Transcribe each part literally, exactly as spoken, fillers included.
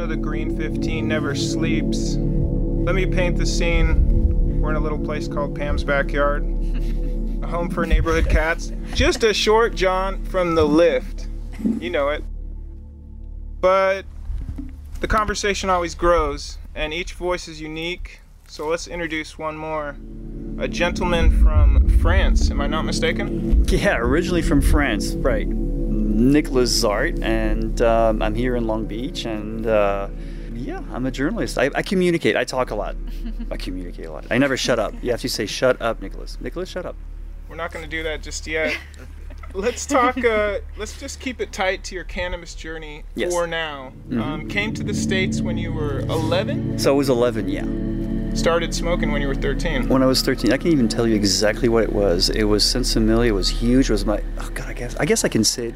know the green fifteen never sleeps. Let me paint the scene. We're in a little place called Pam's Backyard, a home for neighborhood cats. Just a short jaunt from the lift. You know it. But the conversation always grows, and each voice is unique. So let's introduce one more. A gentleman from France, am I not mistaken? Yeah, originally from France, right. Nicholas Zart, and um, I'm here in Long Beach, and uh, yeah, I'm a journalist. I, I communicate, I talk a lot. I communicate a lot. I never shut up. You have to say, shut up, Nicholas. Nicholas, shut up. We're not gonna do that just yet. Let's talk, uh, let's just keep it tight to your cannabis journey yes. for now. Mm-hmm. um, came to the States when you were eleven? So I was eleven, yeah. Started smoking when you were thirteen? When I was thirteen. I can't even tell you exactly what it was. It was Sensimilia, it was huge, it was my, oh God, I guess I guess I can say it.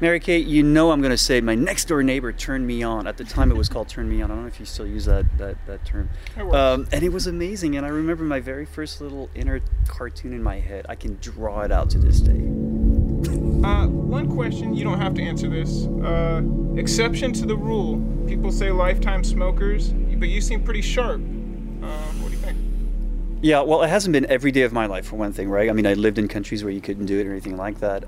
Mary Kate, you know I'm gonna say my next door neighbor turned me on. At the time it was called turn me on. I don't know if you still use that, that, that term. Um, and it was amazing, and I remember my very first little inner cartoon in my head. I can draw it out to this day. Uh, one question, you don't have to answer this. Uh, exception to the rule. People say lifetime smokers, but you seem pretty sharp. Uh, what do you think? Yeah, well, it hasn't been every day of my life, for one thing, right? I mean, I lived in countries where you couldn't do it or anything like that.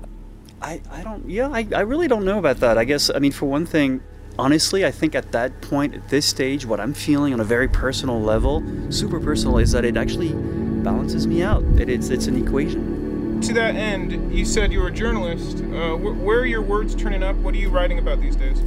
I, I don't, yeah, I, I really don't know about that. I guess, I mean, for one thing, honestly, I think at that point, at this stage, what I'm feeling on a very personal level, super personal, is that it actually balances me out. It, it's, it's an equation. To that end, you said you were a journalist. Uh, wh where are your words turning up? What are you writing about these days?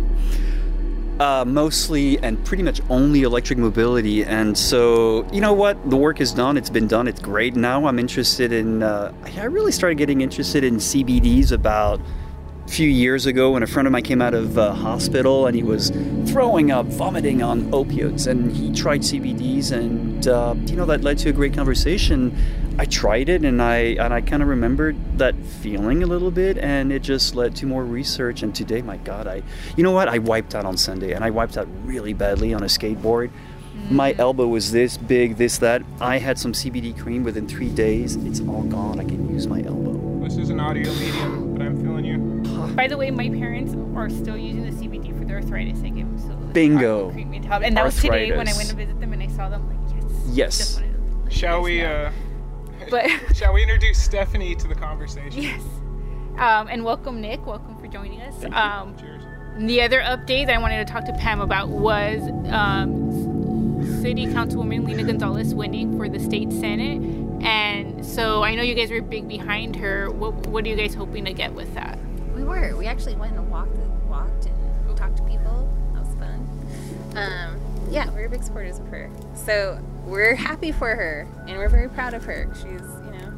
Uh, mostly and pretty much only electric mobility, and so you know what, the work is done, it's been done, it's great. Now I'm interested in uh, I really started getting interested in C B Ds about a few years ago when a friend of mine came out of uh, hospital and he was throwing up, vomiting on opioids, and he tried C B Ds, and uh, you know, that led to a great conversation. I tried it, and I and I kind of remembered that feeling a little bit, and it just led to more research. And today, my God, I, you know what? I wiped out on Sunday, and I wiped out really badly on a skateboard. Mm-hmm. My elbow was this big, this, that. I had some C B D cream within three days. It's all gone. I can use my elbow. This is an audio medium, but I'm feeling you. By the way, my parents are still using the C B D for their arthritis. I gave them so bingo cream and help, and that arthritis. Was today when I went to visit them, and I saw them like yes. Yes. Shall we? Now. Uh, But shall we introduce Stephanie to the conversation? Yes. Um, and welcome, Nick. Welcome for joining us. Thank you. Um, Cheers. The other update I wanted to talk to Pam about was um, City Councilwoman Lena Gonzalez winning for the state Senate. And so I know you guys were big behind her. What, what are you guys hoping to get with that? We were. We actually went and walked, walked and talked to people. That was fun. Um, yeah, we were big supporters of her. So we're happy for her, and we're very proud of her. She's, you know,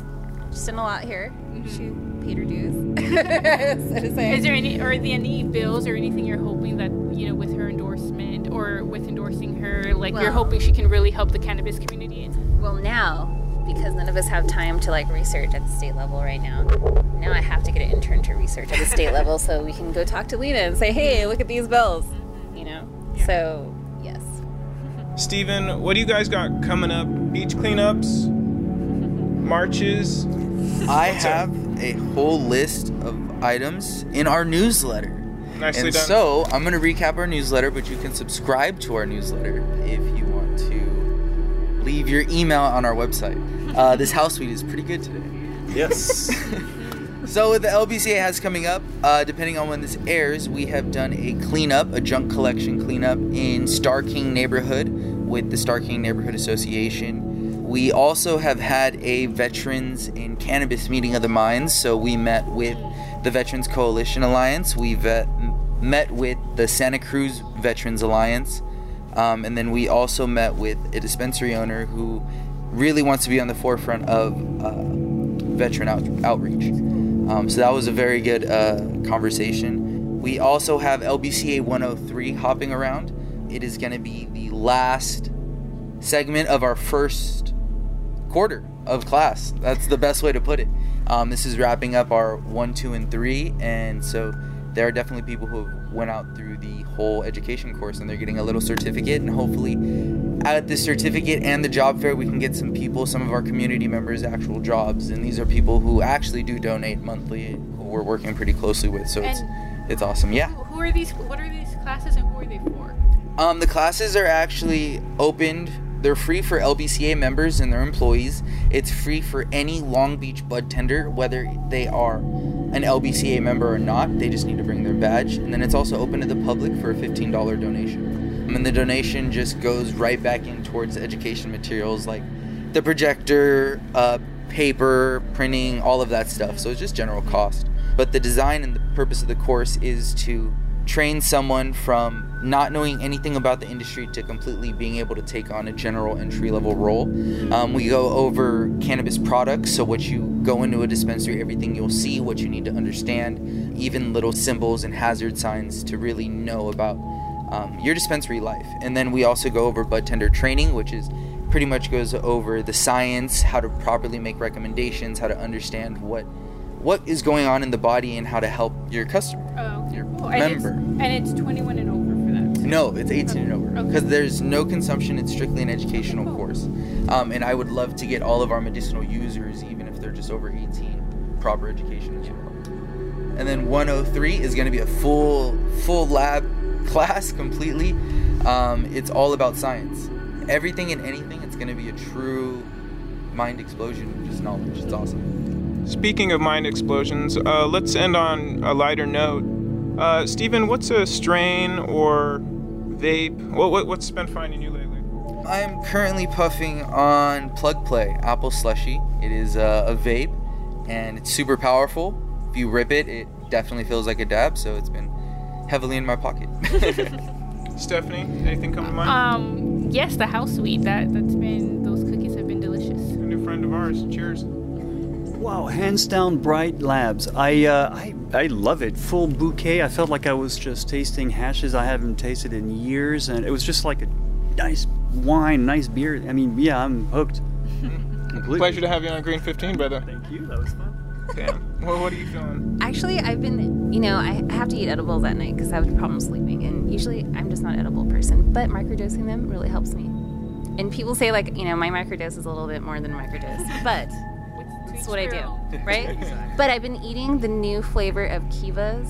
she's done a lot here. Mm-hmm. She paid her dues. So to say. Is there any, are there any bills or anything you're hoping that, you know, with her endorsement or with endorsing her, like well, you're hoping she can really help the cannabis community? Well, now, because none of us have time to like research at the state level right now, now I have to get an intern to research at the state level so we can go talk to Lena and say, hey, look at these bills, you know? Yeah. So. Steven, what do you guys got coming up? Beach cleanups? Marches? I have a whole list of items in our newsletter. Nicely done. And so, I'm going to recap our newsletter, but you can subscribe to our newsletter if you want to leave your email on our website. Uh, this house suite is pretty good today. Yes. So what the L B C A has coming up, uh, depending on when this airs, we have done a cleanup, a junk collection cleanup in Star King Neighborhood with the Star King Neighborhood Association. We also have had a Veterans in Cannabis Meeting of the Minds, so we met with the Veterans Coalition Alliance, we vet, met with the Santa Cruz Veterans Alliance, um, and then we also met with a dispensary owner who really wants to be on the forefront of uh, veteran out- outreach. Um, so that was a very good uh, conversation. We also have L B C A one oh three hopping around. It is going to be the last segment of our first quarter of class. That's the best way to put it. Um, this is wrapping up our one, two, and three. And so there are definitely people who went out through the whole education course, and they're getting a little certificate. And hopefully at the certificate and the job fair, we can get some people, some of our community members, actual jobs. And these are people who actually do donate monthly, who we're working pretty closely with. So and it's it's awesome. Yeah. Who are these? What are these classes, and who are they for? Um, the classes are actually opened. They're free for L B C A members and their employees. It's free for any Long Beach bud tender, whether they are an L B C A member or not. They just need to bring their badge. And then it's also open to the public for a fifteen dollar donation. And the donation just goes right back in towards education materials like the projector, uh, paper, printing, all of that stuff. So it's just general cost. But the design and the purpose of the course is to train someone from not knowing anything about the industry to completely being able to take on a general entry-level role. Um, we go over cannabis products, so what you go into a dispensary, everything you'll see, what you need to understand, even little symbols and hazard signs to really know about um, your dispensary life. And then we also go over bud tender training, which is pretty much goes over the science, how to properly make recommendations, how to understand what what is going on in the body and how to help your customer, oh, okay. your cool. member. And it's, and it's twenty-one and over for that? No, it's eighteen okay. and over, because okay. there's no consumption. It's strictly an educational okay, cool. course. Um, and I would love to get all of our medicinal users, even if they're just over eighteen, proper education as yeah. well. And then one oh three is going to be a full, full lab class completely. Um, it's all about science. Everything and anything. It's going to be a true mind explosion of just knowledge. It's awesome. Speaking of mind explosions, uh, let's end on a lighter note. Uh, Stephen, what's a strain or vape? What, what, what's been finding you lately? I'm currently puffing on Plug Play, Apple Slushy. It is uh, a vape, and it's super powerful. If you rip it, it definitely feels like a dab, so it's been heavily in my pocket. Stephanie, anything come to mind? Um, yes, the house weed. That, that's been, those cookies have been delicious. A new friend of ours. Cheers. Wow, hands down, Bright Labs. I, uh, I I love it. Full bouquet. I felt like I was just tasting hashes I haven't tasted in years, and it was just like a nice wine, nice beer. I mean, yeah, I'm hooked. Completely. Pleasure to have you on Green fifteen, brother. Thank you. That was fun. Damn. Well, what are you feeling? Actually, I've been, you know, I have to eat edibles at night because I have problems sleeping, and usually I'm just not an edible person, but microdosing them really helps me. And people say, like, you know, my microdose is a little bit more than a microdose, but... That's what I do, right? Exactly. But I've been eating the new flavor of Kivas.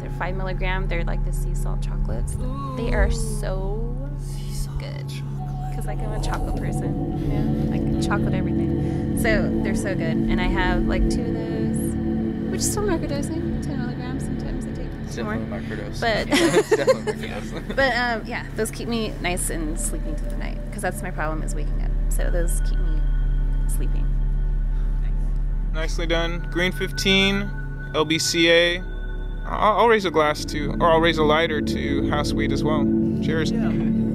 They're five milligram. They're like the sea salt chocolates. Ooh. They are so good. Because like I'm a chocolate person, you know, like chocolate everything. So they're so good, and I have like two of those, which is still microdosing, ten milligrams. Sometimes I take it's more. Microdose. But definitely microdose. But um, yeah, those keep me nice and sleeping through the night. Because that's my problem is waking up. So those keep me sleeping. Nicely done. Green fifteen, L B C A. I'll, I'll raise a glass to, or I'll raise a lighter to house weed as well. Cheers. Yeah.